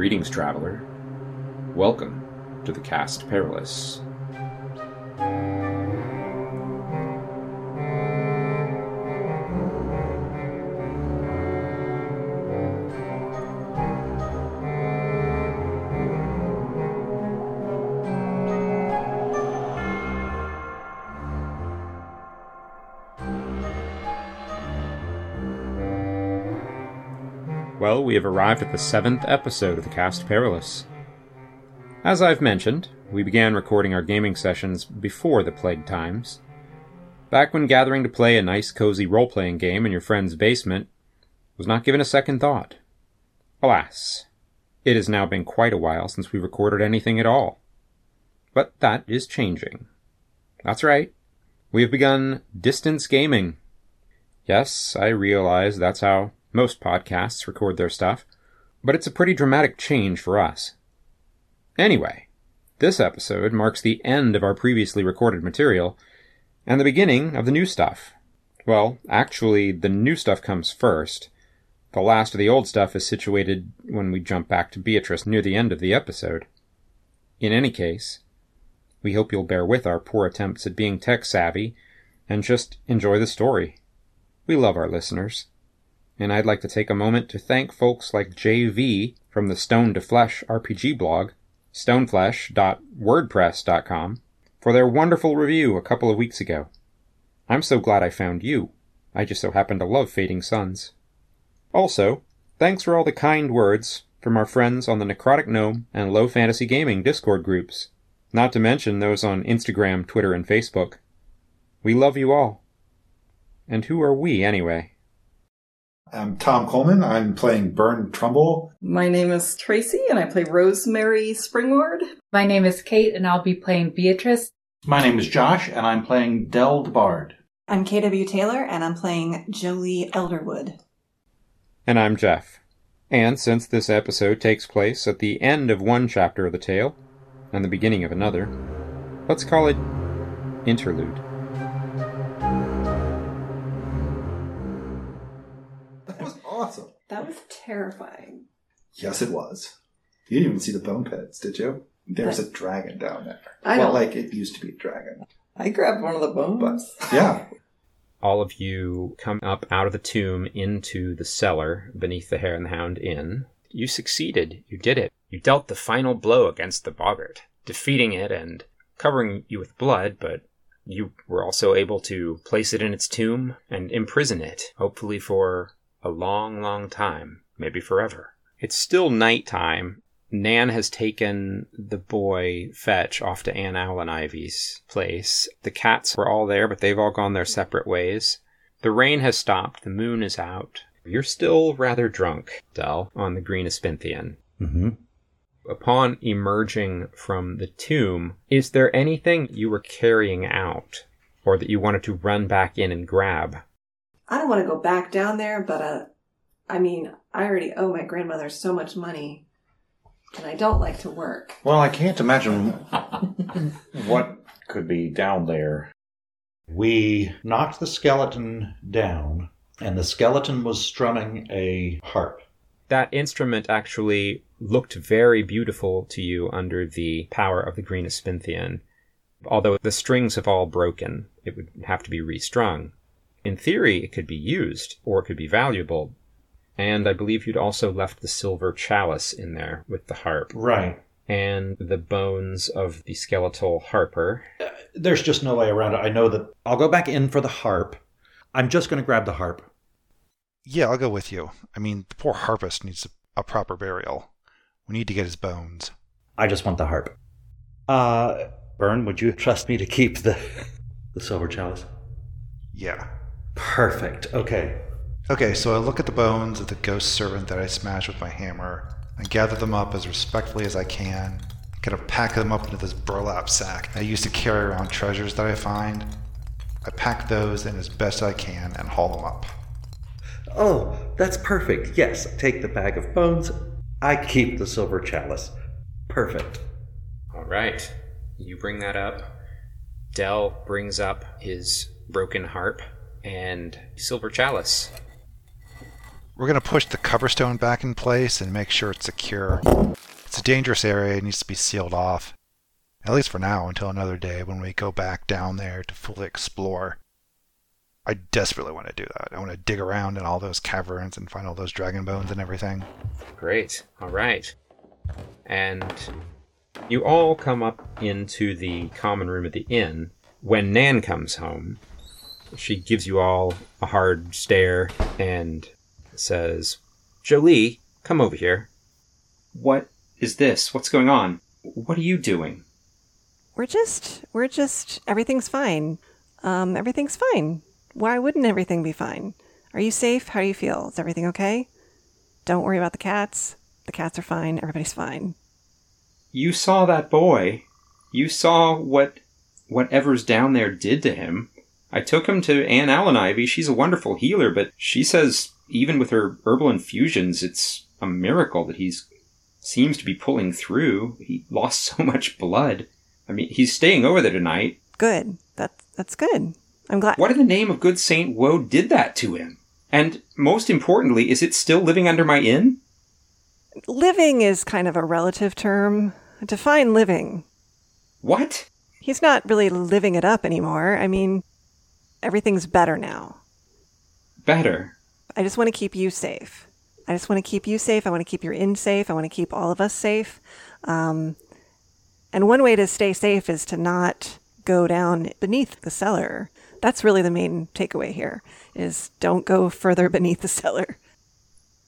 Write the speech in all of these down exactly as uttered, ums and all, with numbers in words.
Greetings, traveler. Welcome to the Cast Perilous. Well, we have arrived at the seventh episode of the Cast Perilous. As I've mentioned, we began recording our gaming sessions before the plague times. Back when gathering to play a nice cozy role-playing game in your friend's basement was not given a second thought. Alas, it has now been quite a while since we recorded anything at all. But that is changing. That's right, we have begun distance gaming. Yes, I realize that's how most podcasts record their stuff, but it's a pretty dramatic change for us. Anyway, this episode marks the end of our previously recorded material, and the beginning of the new stuff. Well, actually, the new stuff comes first. The last of the old stuff is situated when we jump back to Beatrice near the end of the episode. In any case, we hope you'll bear with our poor attempts at being tech-savvy, and just enjoy the story. We love our listeners. And I'd like to take a moment to thank folks like J V from the Stone to Flesh R P G blog, stoneflesh dot wordpress dot com, for their wonderful review a couple of weeks ago. I'm so glad I found you. I just so happen to love Fading Suns. Also, thanks for all the kind words from our friends on the Necrotic Gnome and Low Fantasy Gaming Discord groups, not to mention those on Instagram, Twitter, and Facebook. We love you all. And who are we, anyway? I'm Tom Coleman. I'm playing Byrne Trumbull. My name is Tracy, and I play Rosemary Springward. My name is Kate, and I'll be playing Beatrice. My name is Josh, and I'm playing Del DeBard. I'm K W Taylor, and I'm playing Jolie Elderwood. And I'm Jeff. And since this episode takes place at the end of one chapter of the tale, and the beginning of another, let's call it Interlude. Awesome. That was terrifying. Yes, it was. You didn't even see the bone pits, did you? There's a dragon down there. I well, don't... like it used to be a dragon. I grabbed one of the bones. But, yeah. All of you come up out of the tomb into the cellar beneath the Hare and the Hound Inn. You succeeded. You did it. You dealt the final blow against the Boggart, defeating it and covering you with blood, but you were also able to place it in its tomb and imprison it, hopefully for a long, long time. Maybe forever. It's still nighttime. Nan has taken the boy, Fetch, off to Ann Allen Ivy's place. The cats were all there, but they've all gone their separate ways. The rain has stopped. The moon is out. You're still rather drunk, Del, on the Green Aspinthian. Mm-hmm. Upon emerging from the tomb, is there anything you were carrying out or that you wanted to run back in and grab? I don't want to go back down there, but uh, I mean, I already owe my grandmother so much money, and I don't like to work. Well, I can't imagine what could be down there. We knocked the skeleton down, and the skeleton was strumming a harp. That instrument actually looked very beautiful to you under the power of the Green Aspinthian. Although the strings have all broken, it would have to be restrung. In theory, it could be used, or it could be valuable. And I believe you'd also left the silver chalice in there with the harp. Right. And the bones of the skeletal harper. Uh, there's just no way around it. I know that. I'll go back in for the harp. I'm just going to grab the harp. Yeah, I'll go with you. I mean, the poor harpist needs a proper burial. We need to get his bones. I just want the harp. Uh, Byrne, would you trust me to keep the the silver chalice? Yeah. Perfect. Okay. Okay, so I look at the bones of the ghost servant that I smashed with my hammer. I gather them up as respectfully as I can. I kind of pack them up into this burlap sack I used to carry around treasures that I find. I pack those in as best I can and haul them up. Oh, that's perfect. Yes, I take the bag of bones. I keep the silver chalice. Perfect. All right. You bring that up. Del brings up his broken harp and silver chalice. We're going to push the cover stone back in place and make sure it's secure. It's a dangerous area. It needs to be sealed off. At least for now, until another day when we go back down there to fully explore. I desperately want to do that. I want to dig around in all those caverns and find all those dragon bones and everything. Great. All right. And you all come up into the common room at the inn. When Nan comes home, she gives you all a hard stare and says, Jolie, come over here. What is this? What's going on? What are you doing? We're just, we're just, everything's fine. Um, everything's fine. Why wouldn't everything be fine? Are you safe? How do you feel? Is everything okay? Don't worry about the cats. The cats are fine. Everybody's fine. You saw that boy. You saw what whatever's down there did to him. I took him to Anne Allen Ivy. She's a wonderful healer, but she says even with her herbal infusions, it's a miracle that he's seems to be pulling through. He lost so much blood. I mean, he's staying over there tonight. Good. That's, that's good. I'm glad. What in the name of good Saint Woe did that to him? And most importantly, is it still living under my inn? Living is kind of a relative term. Define living. What? He's not really living it up anymore. I mean, everything's better now. Better? I just want to keep you safe. I just want to keep you safe. I want to keep your inn safe. I want to keep all of us safe. Um, and one way to stay safe is to not go down beneath the cellar. That's really the main takeaway here, is don't go further beneath the cellar.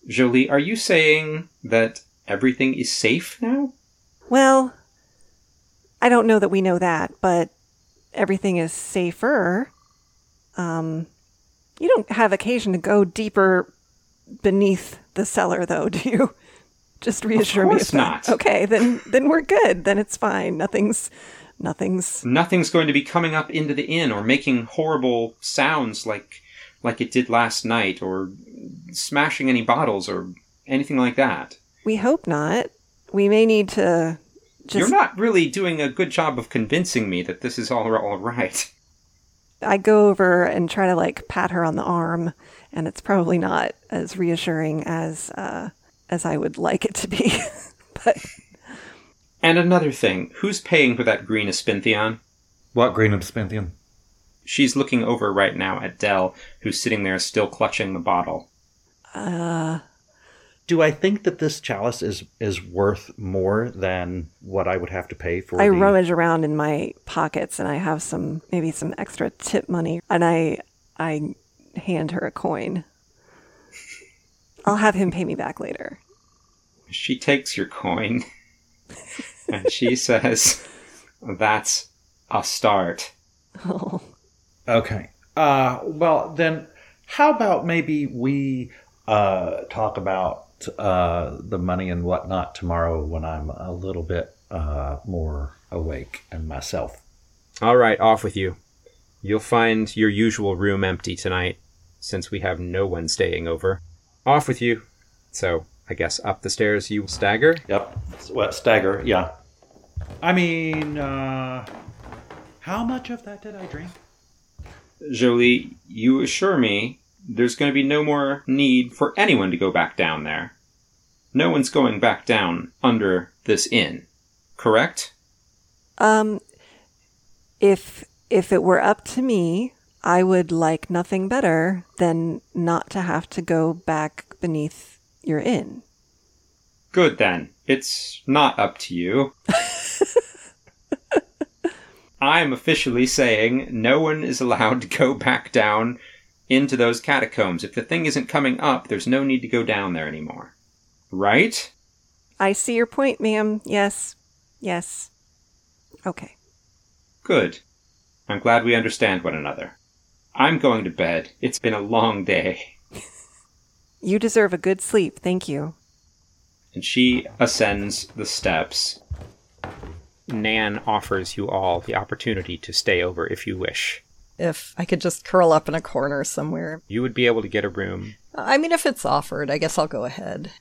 Jolie, are you saying that everything is safe now? Well, I don't know that we know that, but everything is safer. Um, you don't have occasion to go deeper beneath the cellar, though, do you? Just reassure me. Of course not. Okay, then then we're good. Then it's fine. Nothing's nothing's nothing's going to be coming up into the inn or making horrible sounds like like it did last night, or smashing any bottles or anything like that. We hope not. We may need to just... You're not really doing a good job of convincing me that this is all, all right. I go over and try to, like, pat her on the arm, and it's probably not as reassuring as uh, as I would like it to be. But... And another thing, who's paying for that green Aspinthian? What green Aspinthian? She's looking over right now at Del, who's sitting there still clutching the bottle. Uh, Do I think that this chalice is, is worth more than what I would have to pay for it? I the... rummage around in my pockets, and I have some maybe some extra tip money, and I I hand her a coin. I'll have him pay me back later. She takes your coin, and she says, "That's a start." Oh. Okay. Uh, well, then, how about maybe we uh, talk about uh, the money and whatnot tomorrow when I'm a little bit uh, more awake and myself. All right, off with you. You'll find your usual room empty tonight, since we have no one staying over. Off with you. So, I guess up the stairs you stagger? Yep. Well, stagger, yeah. I mean, uh, how much of that did I drink? Jolie, you assure me there's going to be no more need for anyone to go back down there. No one's going back down under this inn, correct? Um, if if it were up to me, I would like nothing better than not to have to go back beneath your inn. Good then. It's not up to you. I'm officially saying no one is allowed to go back down into those catacombs. If the thing isn't coming up, there's no need to go down there anymore. Right? I see your point, ma'am. Yes. Yes. Okay. Good. I'm glad we understand one another. I'm going to bed. It's been a long day. You deserve a good sleep. Thank you. And she ascends the steps. Nan offers you all the opportunity to stay over if you wish. If I could just curl up in a corner somewhere. You would be able to get a room. I mean, if it's offered, I guess I'll go ahead.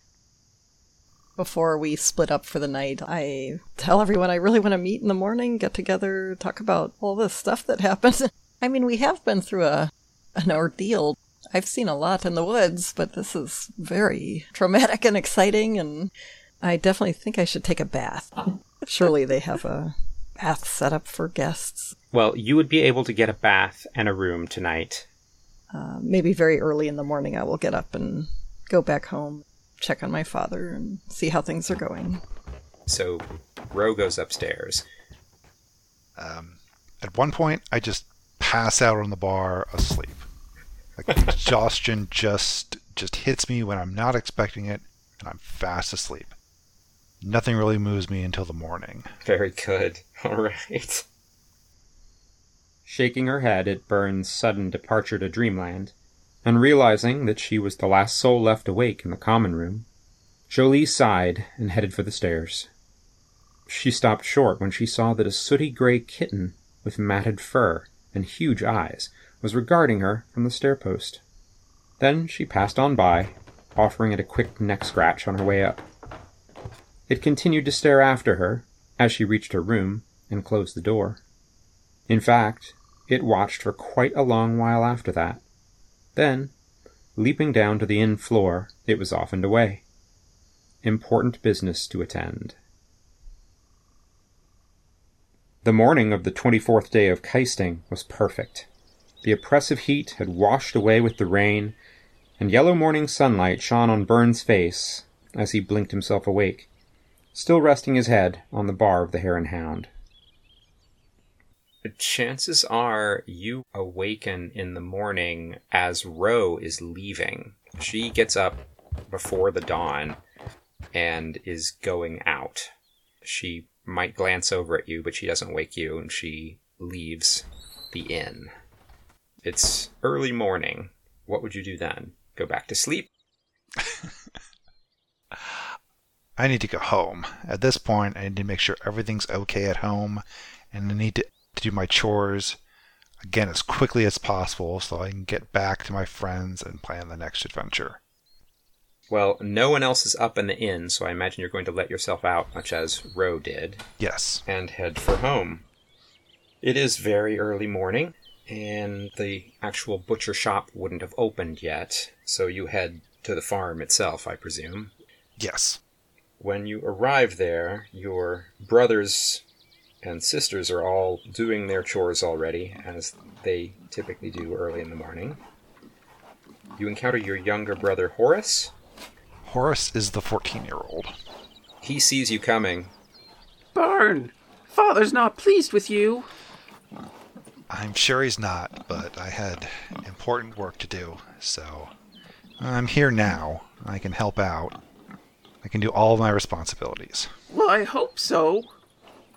Before we split up for the night, I tell everyone I really want to meet in the morning, get together, talk about all this stuff that happened. I mean, we have been through a an ordeal. I've seen a lot in the woods, but this is very traumatic and exciting, and I definitely think I should take a bath. Surely they have a bath set up for guests. Well, you would be able to get a bath and a room tonight. Uh, maybe very early in the morning I will get up and go back home, check on my father, and see how things are going. So, Ro goes upstairs. Um, at one point, I just pass out on the bar asleep. Like, exhaustion just just hits me when I'm not expecting it, and I'm fast asleep. Nothing really moves me until the morning. Very good. All right. Shaking her head at Byrne's sudden departure to dreamland, and realizing that she was the last soul left awake in the common room, Jolie sighed and headed for the stairs. She stopped short when she saw that a sooty gray kitten with matted fur and huge eyes was regarding her from the stairpost. Then she passed on by, offering it a quick neck scratch on her way up. It continued to stare after her as she reached her room and closed the door. In fact, it watched for quite a long while after that. Then, leaping down to the inn floor, it was off and away. Important business to attend. The morning of the twenty-fourth day of Keisting was perfect. The oppressive heat had washed away with the rain, and yellow morning sunlight shone on Byrne's face as he blinked himself awake, still resting his head on the bar of the Hare and Hound. Chances are you awaken in the morning as Ro is leaving. She gets up before the dawn and is going out. She might glance over at you, but she doesn't wake you, and she leaves the inn. It's early morning. What would you do then? Go back to sleep? I need to go home. At this point, I need to make sure everything's okay at home, and I need to do my chores again as quickly as possible so I can get back to my friends and plan the next adventure. Well, no one else is up in the inn, so I imagine you're going to let yourself out, much as Ro did. Yes. And head for home. It is very early morning, and the actual butcher shop wouldn't have opened yet, so you head to the farm itself, I presume. Yes. When you arrive there, your brothers and sisters are all doing their chores already, as they typically do early in the morning. You encounter your younger brother, Horace. Horace is the fourteen-year-old. He sees you coming. Byrne! Father's not pleased with you. I'm sure he's not, but I had important work to do, so I'm here now. I can help out. I can do all my responsibilities. Well, I hope so.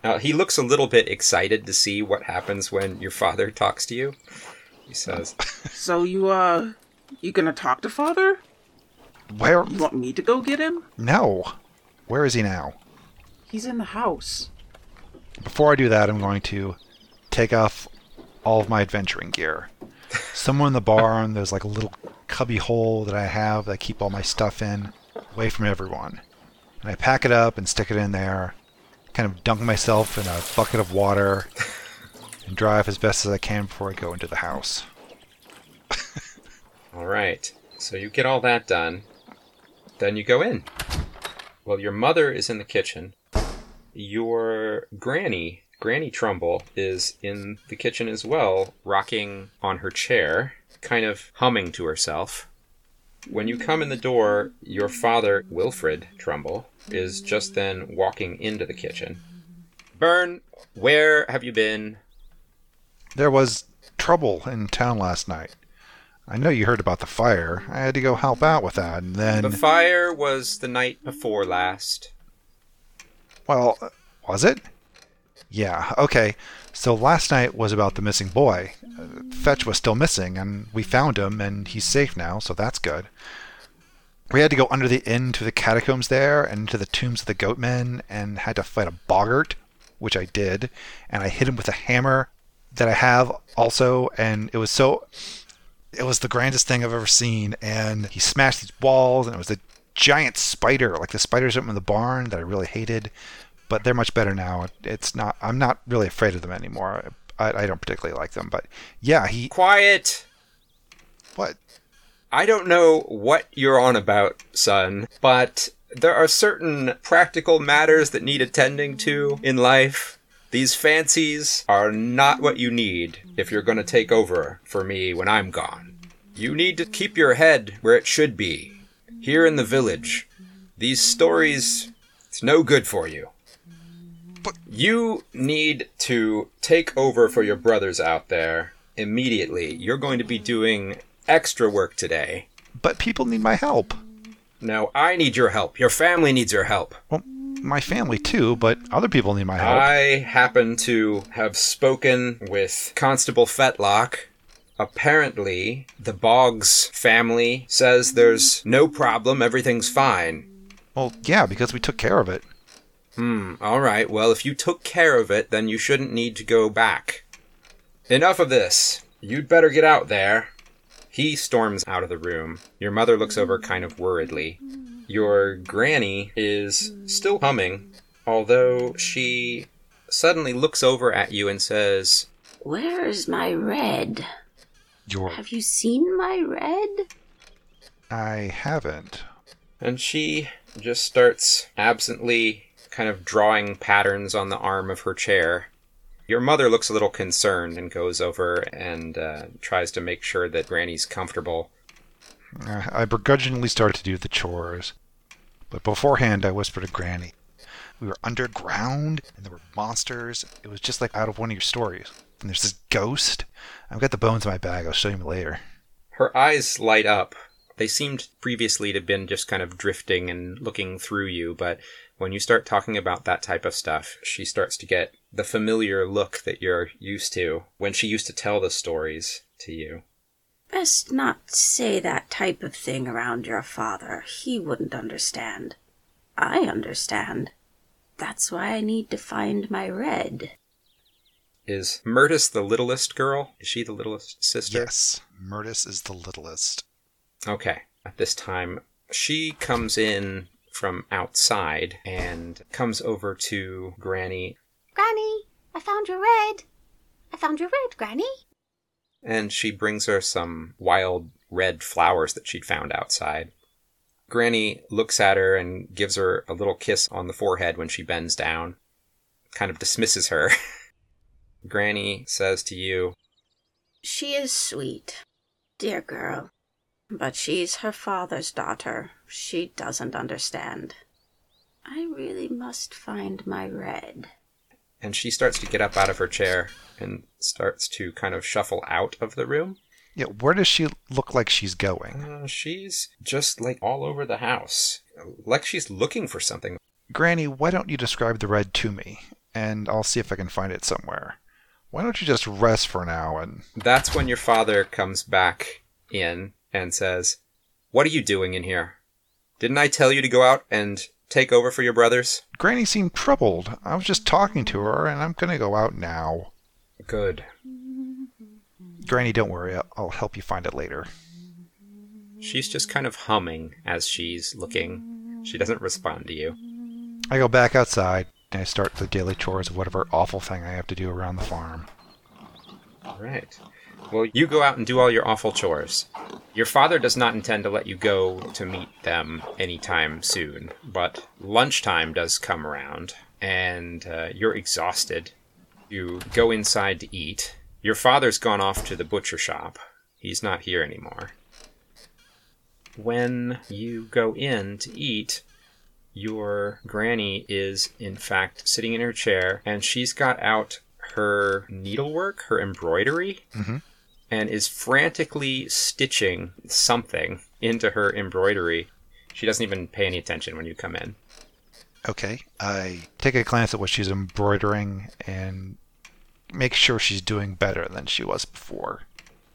Uh, he looks a little bit excited to see what happens when your father talks to you. He says, So you, uh, you gonna talk to Father? Where? You want me to go get him? No. Where is he now? He's in the house. Before I do that, I'm going to take off all of my adventuring gear. Somewhere in the barn, there's like a little cubby hole that I have that I keep all my stuff in, away from everyone. And I pack it up and stick it in there, kind of dunk myself in a bucket of water, and drive as best as I can before I go into the house. All right. So you get all that done, then you go in. Well, your mother is in the kitchen. Your granny, Granny Trumble, is in the kitchen as well, rocking on her chair, kind of humming to herself. When you come in the door, your father, Wilfred Trumbull, is just then walking into the kitchen. Byrne, where have you been? There was trouble in town last night. I know you heard about the fire. I had to go help out with that, and then... The fire was the night before last. Well, was it? Yeah, okay. So last night was about the missing boy. Fetch was still missing, and we found him, and he's safe now, so that's good. We had to go under the inn to the catacombs there, and into the tombs of the goatmen, and had to fight a boggart, which I did, and I hit him with a hammer that I have also, and it was so... It was the grandest thing I've ever seen, and he smashed these walls, and it was a giant spider, like the spiders up in the barn that I really hated, but they're much better now. It's not. I'm not really afraid of them anymore. I, I don't particularly like them, but yeah, he... Quiet! What? I don't know what you're on about, son, but there are certain practical matters that need attending to in life. These fancies are not what you need if you're going to take over for me when I'm gone. You need to keep your head where it should be, here in the village. These stories, it's no good for you. But you need to take over for your brothers out there immediately. You're going to be doing extra work today. But people need my help. No, I need your help. Your family needs your help. Well, my family too, but other people need my help. I happen to have spoken with Constable Fetlock. Apparently, the Boggs family says there's no problem, everything's fine. Well, yeah, because we took care of it. Hmm, all right. Well, if you took care of it, then you shouldn't need to go back. Enough of this. You'd better get out there. He storms out of the room. Your mother looks over kind of worriedly. Your granny is still humming, although she suddenly looks over at you and says, "Where is my red? Your... Have you seen my red?" I haven't. And she just starts absently kind of drawing patterns on the arm of her chair. Your mother looks a little concerned and goes over and uh, tries to make sure that Granny's comfortable. I begrudgingly started to do the chores, but beforehand I whispered to Granny. We were underground, and there were monsters. It was just like out of one of your stories. And there's this ghost. I've got the bones in my bag. I'll show you later. Her eyes light up. They seemed previously to have been just kind of drifting and looking through you, but when you start talking about that type of stuff, she starts to get the familiar look that you're used to when she used to tell the stories to you. Best not say that type of thing around your father. He wouldn't understand. I understand. That's why I need to find my red. Is Murtis the littlest girl? Is she the littlest sister? Yes, Murtis is the littlest. Okay. At this time, she comes in from outside and comes over to Granny. Granny, I found your red. I found your red, Granny. And she brings her some wild red flowers that she'd found outside. Granny looks at her and gives her a little kiss on the forehead when she bends down, kind of dismisses her. Granny says to you, "She is sweet, dear girl. But she's her father's daughter. She doesn't understand. I really must find my red." And she starts to get up out of her chair and starts to kind of shuffle out of the room. Yeah, where does she look like she's going? Uh, she's just like all over the house, like she's looking for something. Granny, why don't you describe the red to me, and I'll see if I can find it somewhere. Why don't you just rest for now? And that's when your father comes back in and says, "What are you doing in here? Didn't I tell you to go out and take over for your brothers?" Granny seemed troubled. I was just talking to her, and I'm going to go out now. Good. Granny, don't worry. I'll help you find it later. She's just kind of humming as she's looking. She doesn't respond to you. I go back outside, and I start the daily chores of whatever awful thing I have to do around the farm. All right. Well, you go out and do all your awful chores. Your father does not intend to let you go to meet them anytime soon, but lunchtime does come around, and uh, you're exhausted. You go inside to eat. Your father's gone off to the butcher shop. He's not here anymore. When you go in to eat, your granny is, in fact, sitting in her chair, and she's got out her needlework, her embroidery, mm-hmm. and is frantically stitching something into her embroidery. She doesn't even pay any attention when you come in. Okay. I take a glance at what she's embroidering and make sure she's doing better than she was before.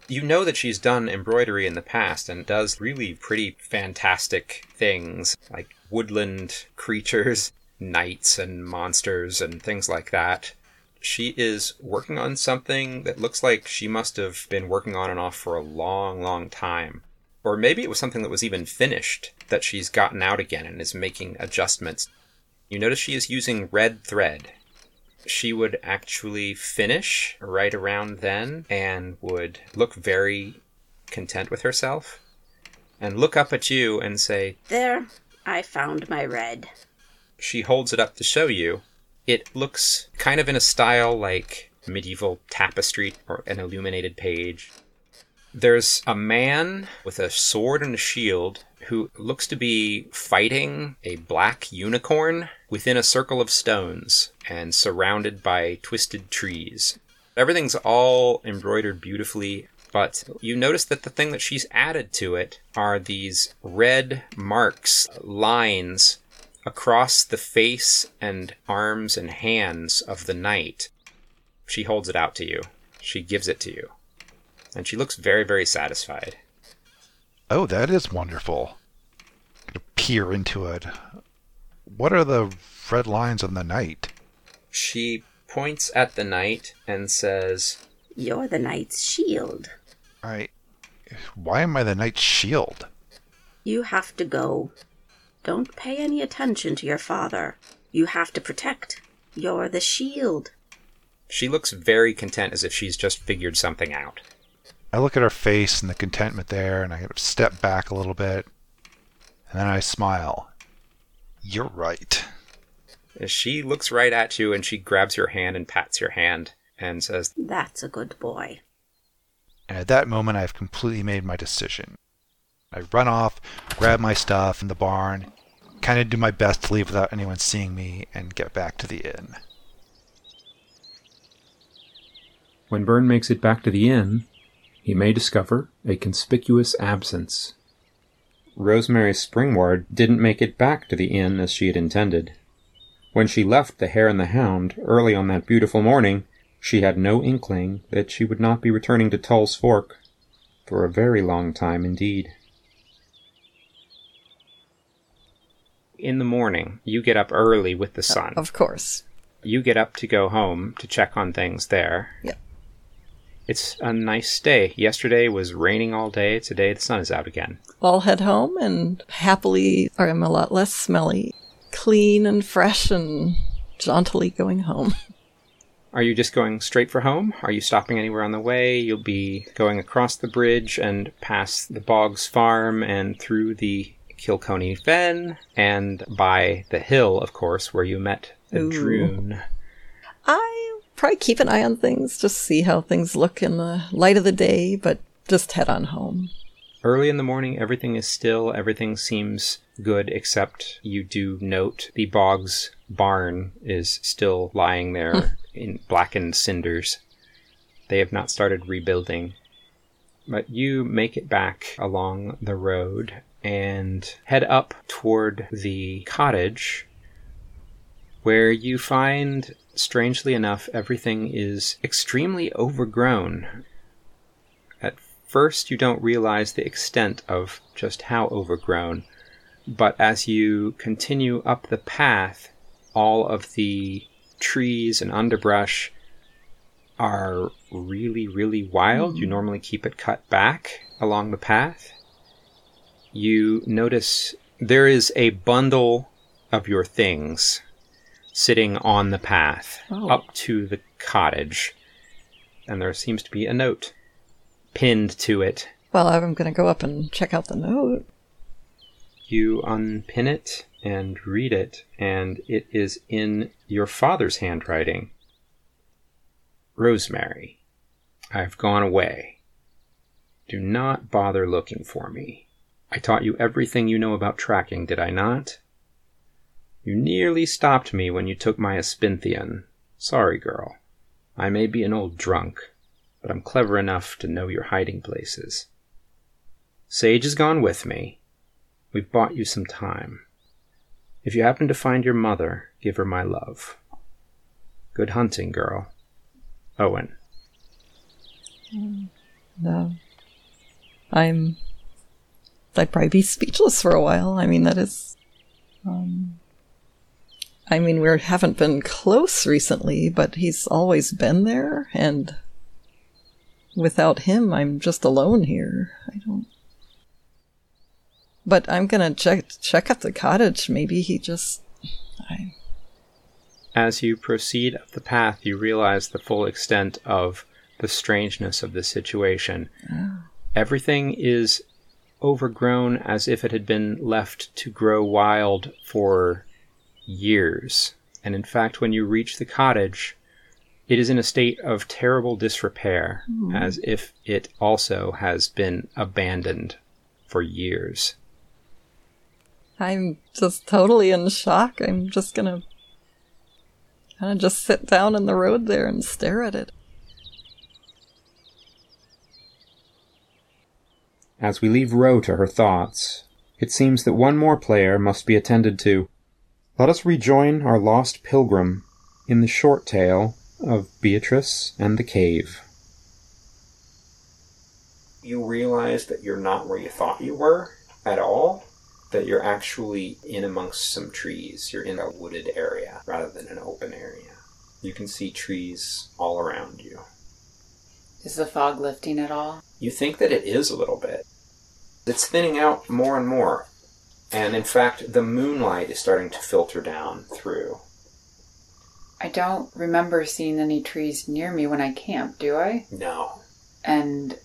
You know that she's done embroidery in the past and does really pretty fantastic things, like woodland creatures, knights and monsters and things like that. She is working on something that looks like she must have been working on and off for a long, long time. Or maybe it was something that was even finished that she's gotten out again and is making adjustments. You notice she is using red thread. She would actually finish right around then and would look very content with herself. and look up at you and say, "There, I found my red." She holds it up to show you. It looks kind of in a style like medieval tapestry or an illuminated page. There's a man with a sword and a shield who looks to be fighting a black unicorn within a circle of stones and surrounded by twisted trees. Everything's all embroidered beautifully, but you notice that the thing that she's added to it are these red marks, lines across the face and arms and hands of the knight. She holds it out to you. She gives it to you. And she looks very, very satisfied. Oh, that is wonderful. I'm gonna peer into it. What are the red lines on the knight? She points at the knight and says, "You're the knight's shield." I... Why am I the knight's shield? You have to go. Don't pay any attention to your father. You have to protect. You're the shield. She looks very content, as if she's just figured something out. I look at her face and the contentment there, and I step back a little bit, and then I smile. You're right. She looks right at you, and she grabs your hand and pats your hand and says, "That's a good boy." And at that moment, I've completely made my decision. I run off, grab my stuff in the barn, kind of do my best to leave without anyone seeing me, and get back to the inn. When Byrne makes it back to the inn, he may discover a conspicuous absence. Rosemary Springward didn't make it back to the inn as she had intended. When she left the Hare and the Hound early on that beautiful morning, she had no inkling that she would not be returning to Tull's Fork for a very long time indeed. In the morning, you get up early with the sun. Of course. You get up to go home to check on things there. Yep. It's a nice day. Yesterday was raining all day. Today the sun is out again. I'll head home and happily, or I'm a lot less smelly, clean and fresh and jauntily going home. Are you just going straight for home? Are you stopping anywhere on the way? You'll be going across the bridge and past the Boggs Farm and through the Kilcone Fen and by the hill, of course, where you met the Ooh. Druun. I probably keep an eye on things, just see how things look in the light of the day, but just head on home. Early in the morning, everything is still. Everything seems good, except you do note the Boggs barn is still lying there in blackened cinders. They have not started rebuilding. But you make it back along the road and head up toward the cottage, where you find, strangely enough, everything is extremely overgrown. At first, you don't realize the extent of just how overgrown, but as you continue up the path, all of the trees and underbrush are really, really wild. Mm. You normally keep it cut back along the path. You notice there is a bundle of your things sitting on the path oh. up to the cottage, and there seems to be a note pinned to it. Well, I'm going to go up and check out the note. You unpin it and read it, and it is in your father's handwriting. "Rosemary, I've gone away. Do not bother looking for me. I taught you everything you know about tracking, did I not? You nearly stopped me when you took my Aspinthian. Sorry, girl. I may be an old drunk, but I'm clever enough to know your hiding places. Sage has gone with me. We've bought you some time. If you happen to find your mother, give her my love. Good hunting, girl. Owen." No. I'm... I'd probably be speechless for a while. I mean, that is... Um, I mean, we haven't been close recently, but he's always been there, and without him, I'm just alone here. I don't... But I'm going to check check out the cottage. Maybe he just... I... As you proceed up the path, you realize the full extent of the strangeness of the situation. Oh. Everything is overgrown as if it had been left to grow wild for years. And in fact, when you reach the cottage, it is in a state of terrible disrepair, mm. as if it also has been abandoned for years. I'm just totally in shock. I'm just going to kind of just sit down in the road there and stare at it. As we leave Ro to her thoughts, it seems that one more player must be attended to. Let us rejoin our lost pilgrim in the short tale of Beatrice and the Cave. You realize that you're not where you thought you were at all, that you're actually in amongst some trees. You're in a wooded area rather than an open area. You can see trees all around you. Is the fog lifting at all? You think that it is a little bit. It's thinning out more and more. And in fact, the moonlight is starting to filter down through. I don't remember seeing any trees near me when I camped, do I? No. And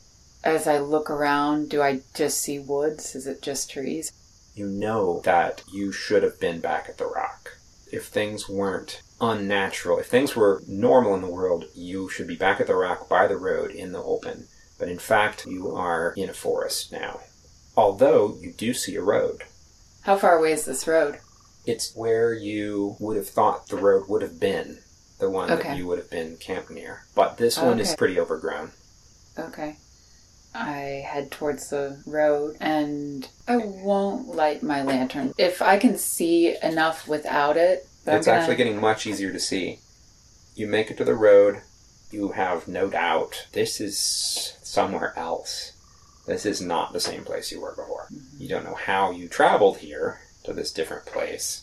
as I look around, do I just see woods? Is it just trees? You know that you should have been back at the rock. If things weren't unnatural, if things were normal in the world, you should be back at the rock by the road in the open. But in fact, you are in a forest now. Although, you do see a road. How far away is this road? It's where you would have thought the road would have been. The one okay. that you would have been camped near. But this okay. one is pretty overgrown. Okay. I head towards the road, and I won't light my lantern. If I can see enough without it... But it's gonna... actually getting much easier to see. You make it to the road. You have no doubt this is somewhere else. This is not the same place you were before. Mm-hmm. You don't know how you traveled here to this different place.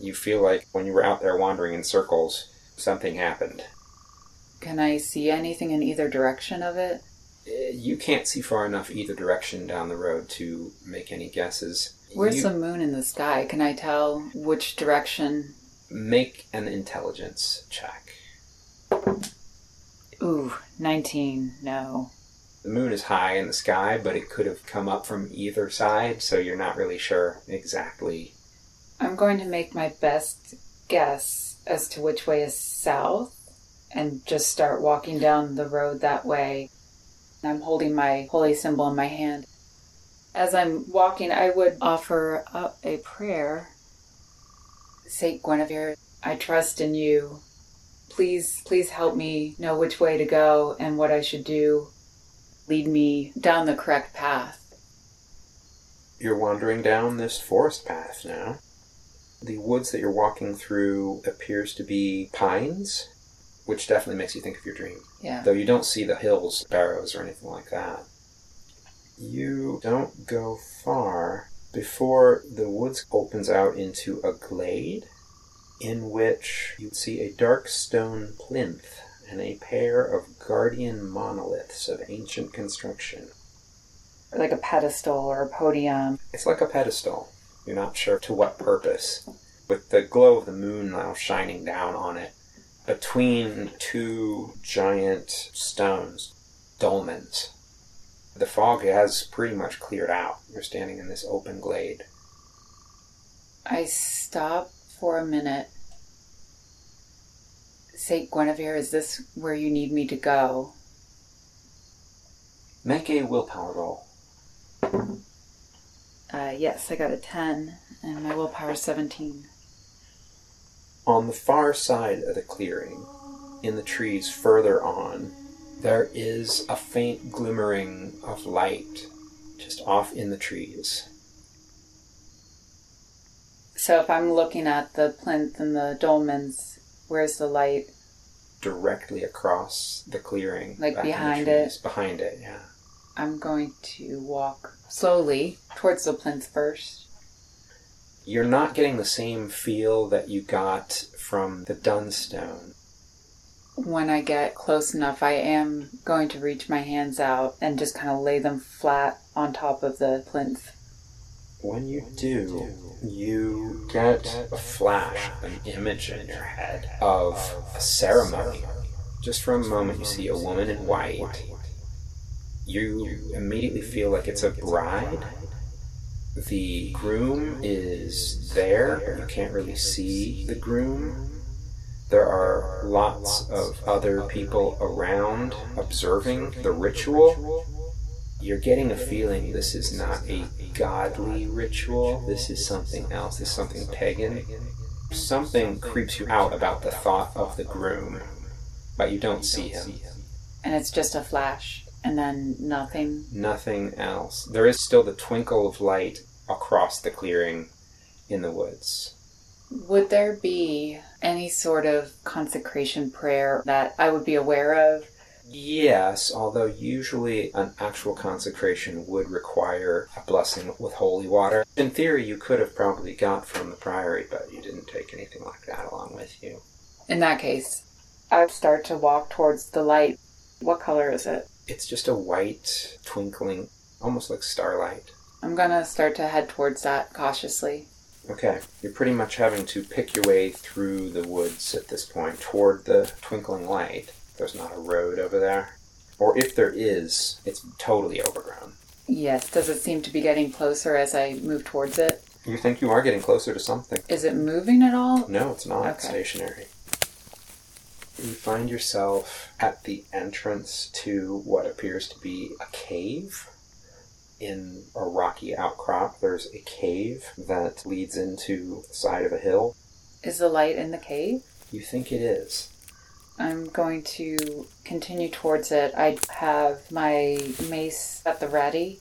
You feel like when you were out there wandering in circles, something happened. Can I see anything in either direction of it? You can't see far enough either direction down the road to make any guesses. Where's you... the moon in the sky? Can I tell which direction? Make an intelligence check. Ooh, nineteen. No. The moon is high in the sky, but it could have come up from either side, so you're not really sure exactly. I'm going to make my best guess as to which way is south and just start walking down the road that way. I'm holding my holy symbol in my hand. As I'm walking, I would offer up a prayer. Saint Guinevere, I trust in you. Please, please help me know which way to go and what I should do. Lead me down the correct path. You're wandering down this forest path now. The woods that you're walking through appears to be pines, which definitely makes you think of your dream. Yeah. Though you don't see the hills, barrows, or anything like that. You don't go far before the woods opens out into a glade in which you see a dark stone plinth and a pair of guardian monoliths of ancient construction. Like a pedestal or a podium. It's like a pedestal. You're not sure to what purpose. With the glow of the moon now shining down on it, between two giant stones, dolmens. The fog has pretty much cleared out. You're standing in this open glade. I stop for a minute. Saint Guinevere, is this where you need me to go? Make a willpower roll. Uh, yes, I got a ten, and my willpower is seventeen. On the far side of the clearing, in the trees further on, there is a faint glimmering of light just off in the trees. So if I'm looking at the plinth and the dolmens, where's the light? Directly across the clearing. Like behind it? Behind it, yeah. I'm going to walk slowly towards the plinth first. You're not getting the same feel that you got from the Dunstone. When I get close enough, I am going to reach my hands out and just kind of lay them flat on top of the plinth. When you do, you get a flash, an image in your head of a ceremony. Just for a moment, you see a woman in white. You immediately feel like it's a bride. The groom is there. You can't really see the groom. There are lots of other people around observing the ritual. You're getting a feeling this is not a godly ritual. This is something else. This is something pagan. Something creeps you out about the thought of the groom, but you don't see him. And it's just a flash, and then nothing? Nothing else. There is still the twinkle of light across the clearing in the woods. Would there be any sort of consecration prayer that I would be aware of? Yes, although usually an actual consecration would require a blessing with holy water. In theory, you could have probably got from the priory, but you didn't take anything like that along with you. In that case, I start to walk towards the light. What color is it? It's just a white, twinkling, almost like starlight. I'm going to start to head towards that cautiously. Okay, you're pretty much having to pick your way through the woods at this point, toward the twinkling light. There's not a road over there. Or if there is, it's totally overgrown. Yes, does it seem to be getting closer as I move towards it? You think you are getting closer to something. Is it moving at all? No, it's not. Okay. It's stationary. You find yourself at the entrance to what appears to be a cave. In a rocky outcrop, there's a cave that leads into the side of a hill. Is the light in the cave? You think it is. I'm going to continue towards it. I have my mace at the ready.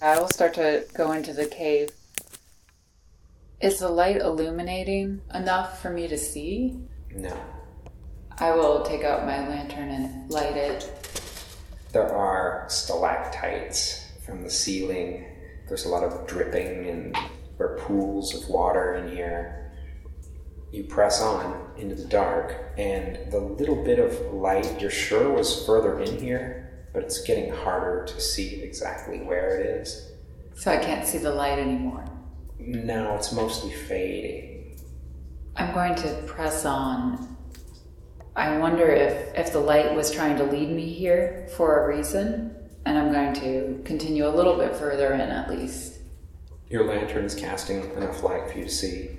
I will start to go into the cave. Is the light illuminating enough for me to see? No. I will take out my lantern and light it. There are stalactites from the ceiling. There's a lot of dripping, and there are pools of water in here. You press on into the dark, and the little bit of light you're sure was further in here, but it's getting harder to see exactly where it is. So I can't see the light anymore? No, it's mostly fading. I'm going to press on. I wonder if, if the light was trying to lead me here for a reason. And I'm going to continue a little bit further in, at least. Your lantern is casting enough light for you to see.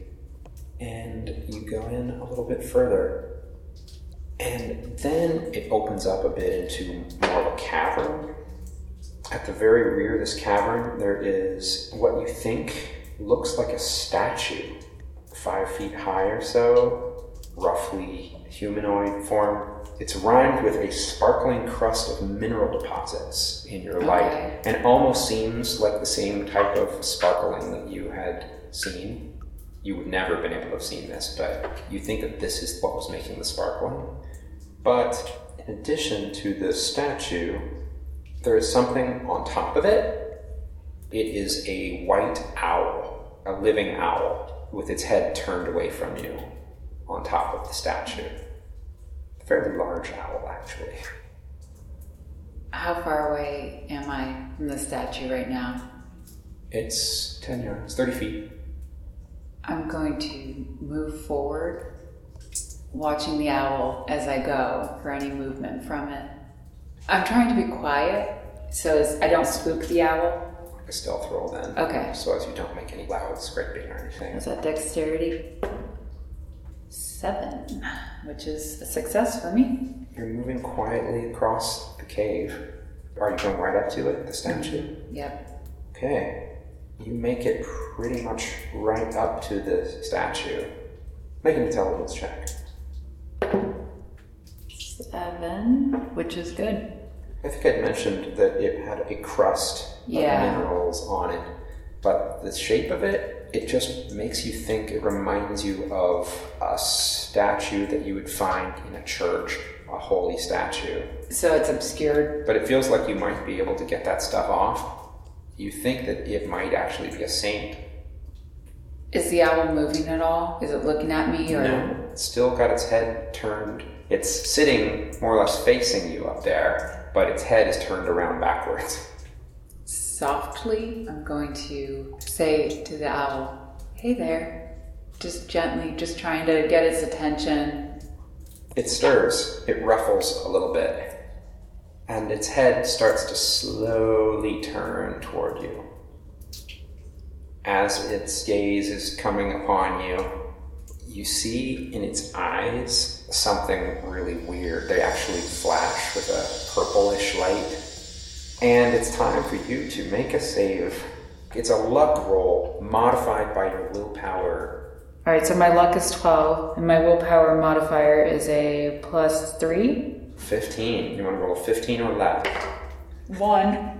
And you go in a little bit further. And then it opens up a bit into more of a cavern. At the very rear of this cavern, there is what you think looks like a statue. Five feet high or so, roughly humanoid form. It's rimed with a sparkling crust of mineral deposits in your light, okay. And almost seems like the same type of sparkling that you had seen. You would never have been able to have seen this, but you think that this is what was making the sparkling. But in addition to the statue, there is something on top of it. It is a white owl, a living owl, with its head turned away from you on top of the statue. Fairly large owl, actually. How far away am I from the statue right now? It's ten yards, thirty feet. I'm going to move forward, watching the owl as I go for any movement from it. I'm trying to be quiet so as I don't spook the owl. Like a stealth roll then. Okay. So as you don't make any loud scraping or anything. Is that dexterity? Seven, which is a success for me. You're moving quietly across the cave. Are you going right up to it, the statue? Mm-hmm. Yep. Okay. You make it pretty much right up to the statue. Make an intelligence check. Seven, which is good. I think I'd mentioned that it had a crust yeah. of minerals on it, but the shape of it, it just makes you think, it reminds you of a statue that you would find in a church, a holy statue. So it's obscured. But it feels like you might be able to get that stuff off. You think that it might actually be a saint. Is the owl moving at all? Is it looking at me? Or? No, it's still got its head turned. It's sitting more or less facing you up there, but its head is turned around backwards. Softly, I'm going to say to the owl, hey there, just gently, just trying to get its attention. It stirs, it ruffles a little bit, and its head starts to slowly turn toward you. as its gaze is coming upon you, you see in its eyes something really weird. They actually flash with a purplish light. And it's time for you to make a save. It's a luck roll modified by your willpower. All right, so my luck is twelve, and my willpower modifier is a plus three. fifteen. You want to roll fifteen or less? One.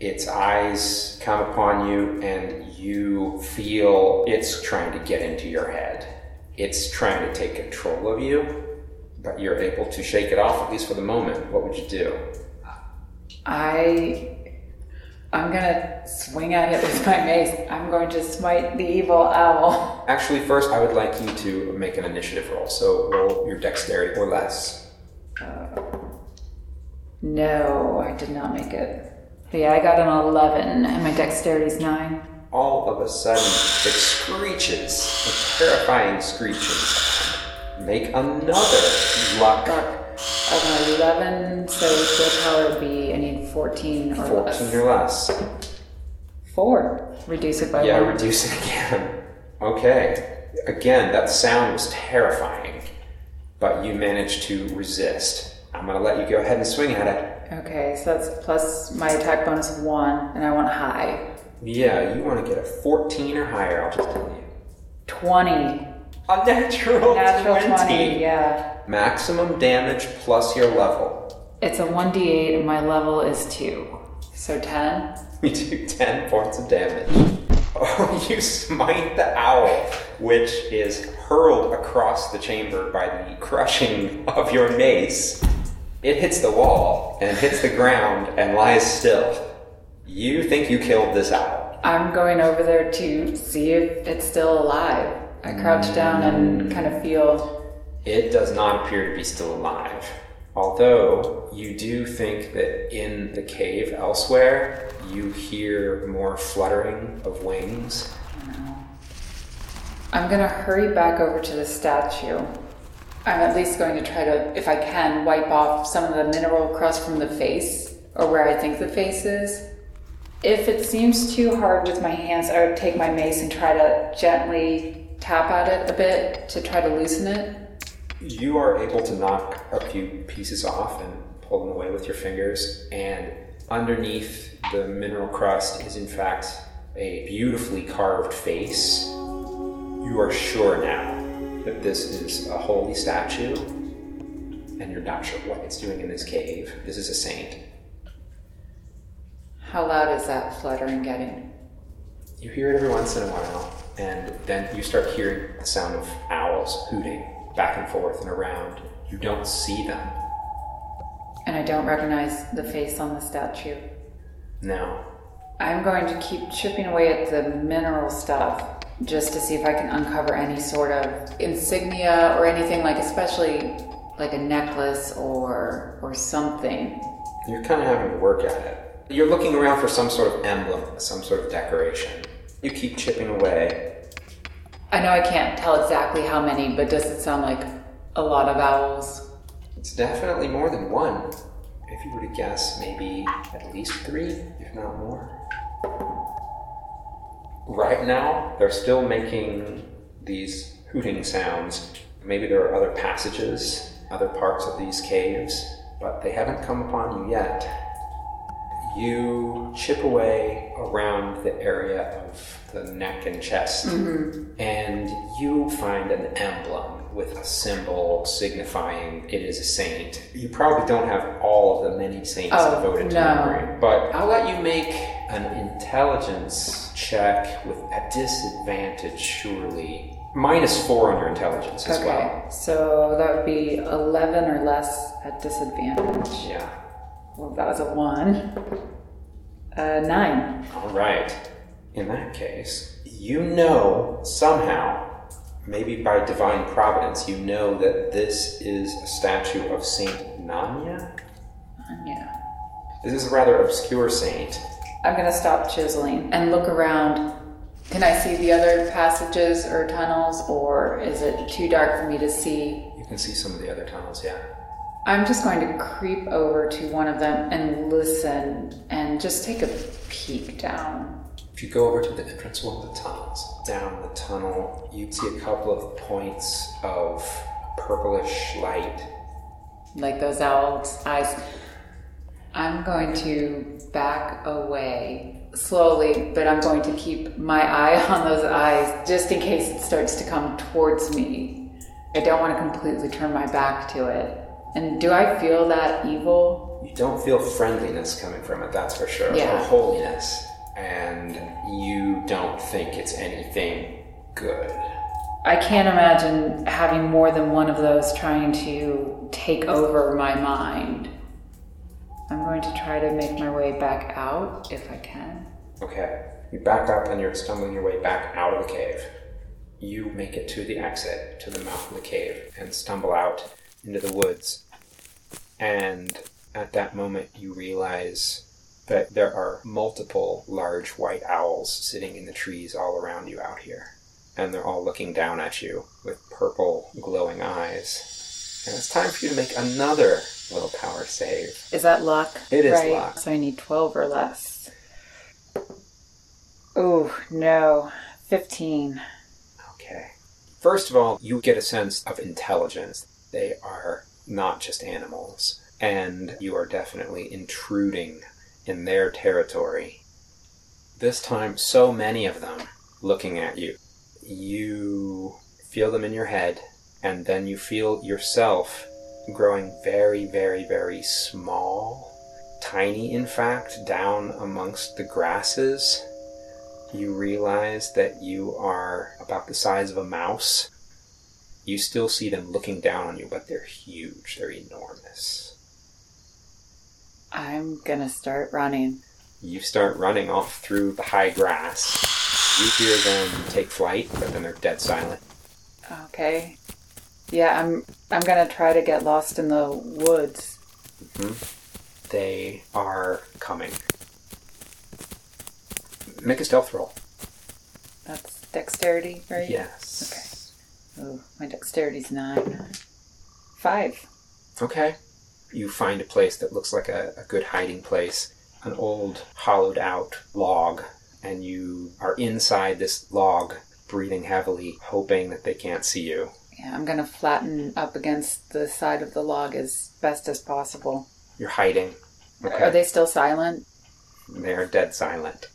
Its eyes come upon you, and you feel it's trying to get into your head. It's trying to take control of you, but you're able to shake it off, at least for the moment. What would you do? I... I'm going to swing at it with my mace. I'm going to smite the evil owl. Actually, first, I would like you to make an initiative roll. So roll your dexterity or less. Uh, no, I did not make it. But yeah, I got an eleven, and my dexterity's nine. All of a sudden, it screeches, a terrifying screeches. Make another luck. Of an eleven, so willpower would be, I need fourteen or fourteen less. fourteen or less. Four. Reduce it by yeah, one. Yeah, reduce it again. Okay. Again, that sound was terrifying, but you managed to resist. I'm going to let you go ahead and swing at it. Okay, so that's plus my attack bonus of one, and I want high. Yeah, you want to get a fourteen or higher, I'll just tell you. twenty. A natural, natural twenty. twenty, yeah. Maximum damage plus your level. It's a one d eight, and my level is two. So ten? You do ten points of damage. Oh, you smite the owl, which is hurled across the chamber by the crushing of your mace. It hits the wall and hits the ground and lies still. You think you killed this owl. I'm going over there to see if it's still alive. I crouch mm. down and kind of feel. It does not appear to be still alive. Although you do think that in the cave elsewhere, you hear more fluttering of wings. I'm going to hurry back over to the statue. I'm at least going to try to, if I can, wipe off some of the mineral crust from the face, or where I think the face is. If it seems too hard with my hands, I would take my mace and try to gently tap at it a bit to try to loosen it. You are able to knock a few pieces off and pull them away with your fingers, and underneath the mineral crust is in fact a beautifully carved face. You are sure now that this is a holy statue, and you're not sure what it's doing in this cave. This is a saint. How loud is that fluttering getting? You hear it every once in a while, and then you start hearing the sound of owls hooting back and forth and around. You don't see them. And I don't recognize the face on the statue. No. I'm going to keep chipping away at the mineral stuff, just to see if I can uncover any sort of insignia or anything, like especially like a necklace or or something. You're kind of having to work at it. You're looking around for some sort of emblem, some sort of decoration. You keep chipping away. I know I can't tell exactly how many, but does it sound like a lot of owls? It's definitely more than one. If you were to guess, maybe at least three, if not more. Right now, they're still making these hooting sounds. Maybe there are other passages, other parts of these caves, but they haven't come upon you yet. You chip away around the area of the neck and chest, mm-hmm. and you find an emblem with a symbol signifying it is a saint. You probably don't have all of the many saints oh, devoted no. to memory, but I'll let you make an intelligence check with a disadvantage, surely. Minus four on your intelligence as okay. well. Okay, so that would be eleven or less at disadvantage. Yeah. Well, that was a one. Uh, nine. All right. In that case, you know somehow, maybe by divine providence, you know that this is a statue of Saint Nanya? Nanya. This is a rather obscure saint. I'm going to stop chiseling and look around. Can I see the other passages or tunnels, or is it too dark for me to see? You can see some of the other tunnels, yeah. I'm just going to creep over to one of them and listen and just take a peek down. If you go over to the entrance of the tunnels, down the tunnel, you see a couple of points of purplish light. Like those owl's eyes. I'm going to back away slowly, but I'm going to keep my eye on those eyes just in case it starts to come towards me. I don't want to completely turn my back to it. And do I feel that evil? You don't feel friendliness coming from it, that's for sure. Yeah. Or holiness. And you don't think it's anything good. I can't imagine having more than one of those trying to take over my mind. I'm going to try to make my way back out, if I can. Okay. You back up and you're stumbling your way back out of the cave. You make it to the exit, to the mouth of the cave, and stumble out into the woods. And at that moment, you realize that there are multiple large white owls sitting in the trees all around you out here. And they're all looking down at you with purple, glowing eyes. And it's time for you to make another willpower save. Is that luck? It is right? Luck. So I need twelve or less. Ooh, no. fifteen. Okay. First of all, you get a sense of intelligence. They are not just animals. And you are definitely intruding in their territory. This time, so many of them looking at you. You feel them in your head, and then you feel yourself growing very, very, very small, tiny, in fact, down amongst the grasses. You realize that you are about the size of a mouse. You still see them looking down on you, but they're huge, they're enormous. I'm gonna start running. You start running off through the high grass. You hear them take flight, but then they're dead silent. Okay. Yeah, I'm I'm gonna try to get lost in the woods. Mm-hmm. They are coming. Make a stealth roll. That's dexterity, right? Yes. Okay. Oh, my dexterity's nine. Five. Okay. You find a place that looks like a, a good hiding place, an old hollowed out log, and you are inside this log, breathing heavily, hoping that they can't see you. Yeah, I'm going to flatten up against the side of the log as best as possible. You're hiding. Okay. Are they still silent? They're dead silent.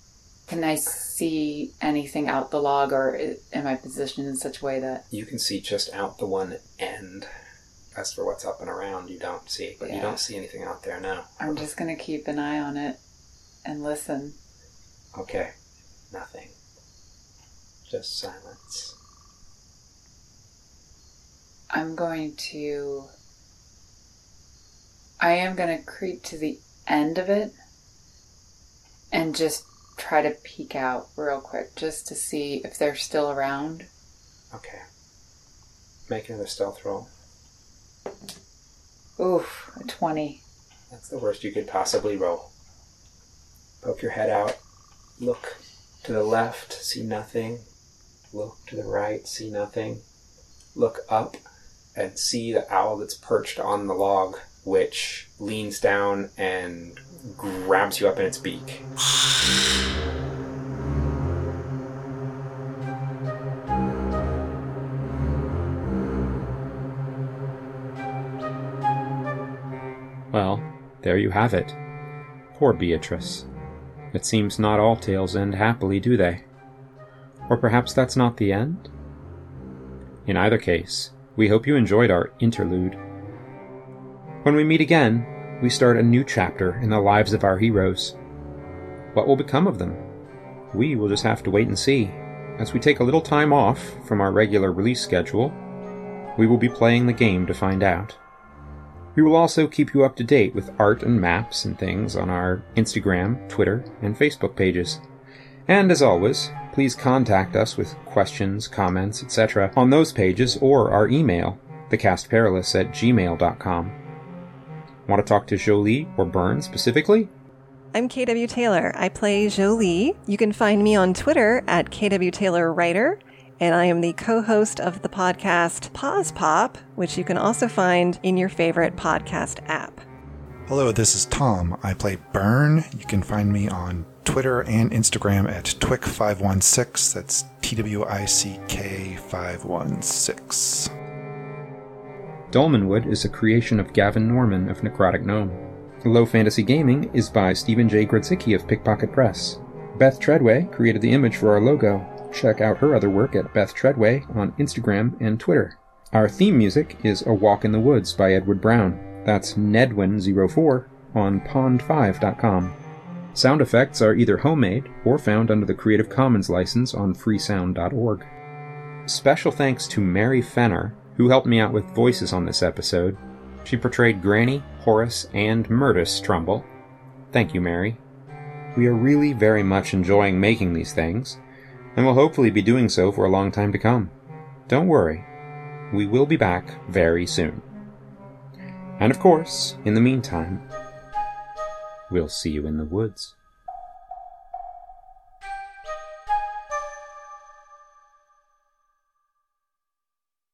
Can I see anything out the log, or am I positioned in such a way that... You can see just out the one end. As for what's up and around, you don't see. But yeah. You don't see anything out there now. I'm just going to keep an eye on it and listen. Okay. Nothing. Just silence. I'm going to... I am going to creep to the end of it and just try to peek out real quick just to see if they're still around. Okay. Make another stealth roll. Oof, a twenty. That's the worst you could possibly roll. Poke your head out, look to the left, see nothing. Look to the right, see nothing. Look up and see the owl that's perched on the log, which leans down and grabs you up in its beak. Well, there you have it. Poor Beatrice. It seems not all tales end happily, do they? Or perhaps that's not the end? In either case, we hope you enjoyed our interlude. When we meet again, we start a new chapter in the lives of our heroes. What will become of them? We will just have to wait and see. As we take a little time off from our regular release schedule, we will be playing the game to find out. We will also keep you up to date with art and maps and things on our Instagram, Twitter, and Facebook pages. And as always, please contact us with questions, comments, et cetera on those pages or our email, thecastperilous at gmail dot com. Want to talk to Jolie or Byrne specifically? I'm K W Taylor. I play Jolie. You can find me on Twitter at K W Taylor Writer. And I am the co-host of the podcast Pause Pop, which you can also find in your favorite podcast app. Hello, this is Tom. I play Byrne. You can find me on Twitter and Instagram at Twick five one six. That's T W I C K five one six. Dolmenwood is a creation of Gavin Norman of Necrotic Gnome. Low Fantasy Gaming is by Steven J. Gretzicki of Pickpocket Press. Beth Treadway created the image for our logo. Check out her other work at Beth Treadway on Instagram and Twitter. Our theme music is A Walk in the Woods by Edward Brown. That's Nedwin zero four on pond five dot com. Sound effects are either homemade or found under the Creative Commons license on freesound dot org. Special thanks to Mary Fenner, who helped me out with voices on this episode. She portrayed Granny, Horace, and Murtis Trumbull. Thank you, Mary. We are really very much enjoying making these things, and will hopefully be doing so for a long time to come. Don't worry, we will be back very soon. And of course, in the meantime, we'll see you in the woods.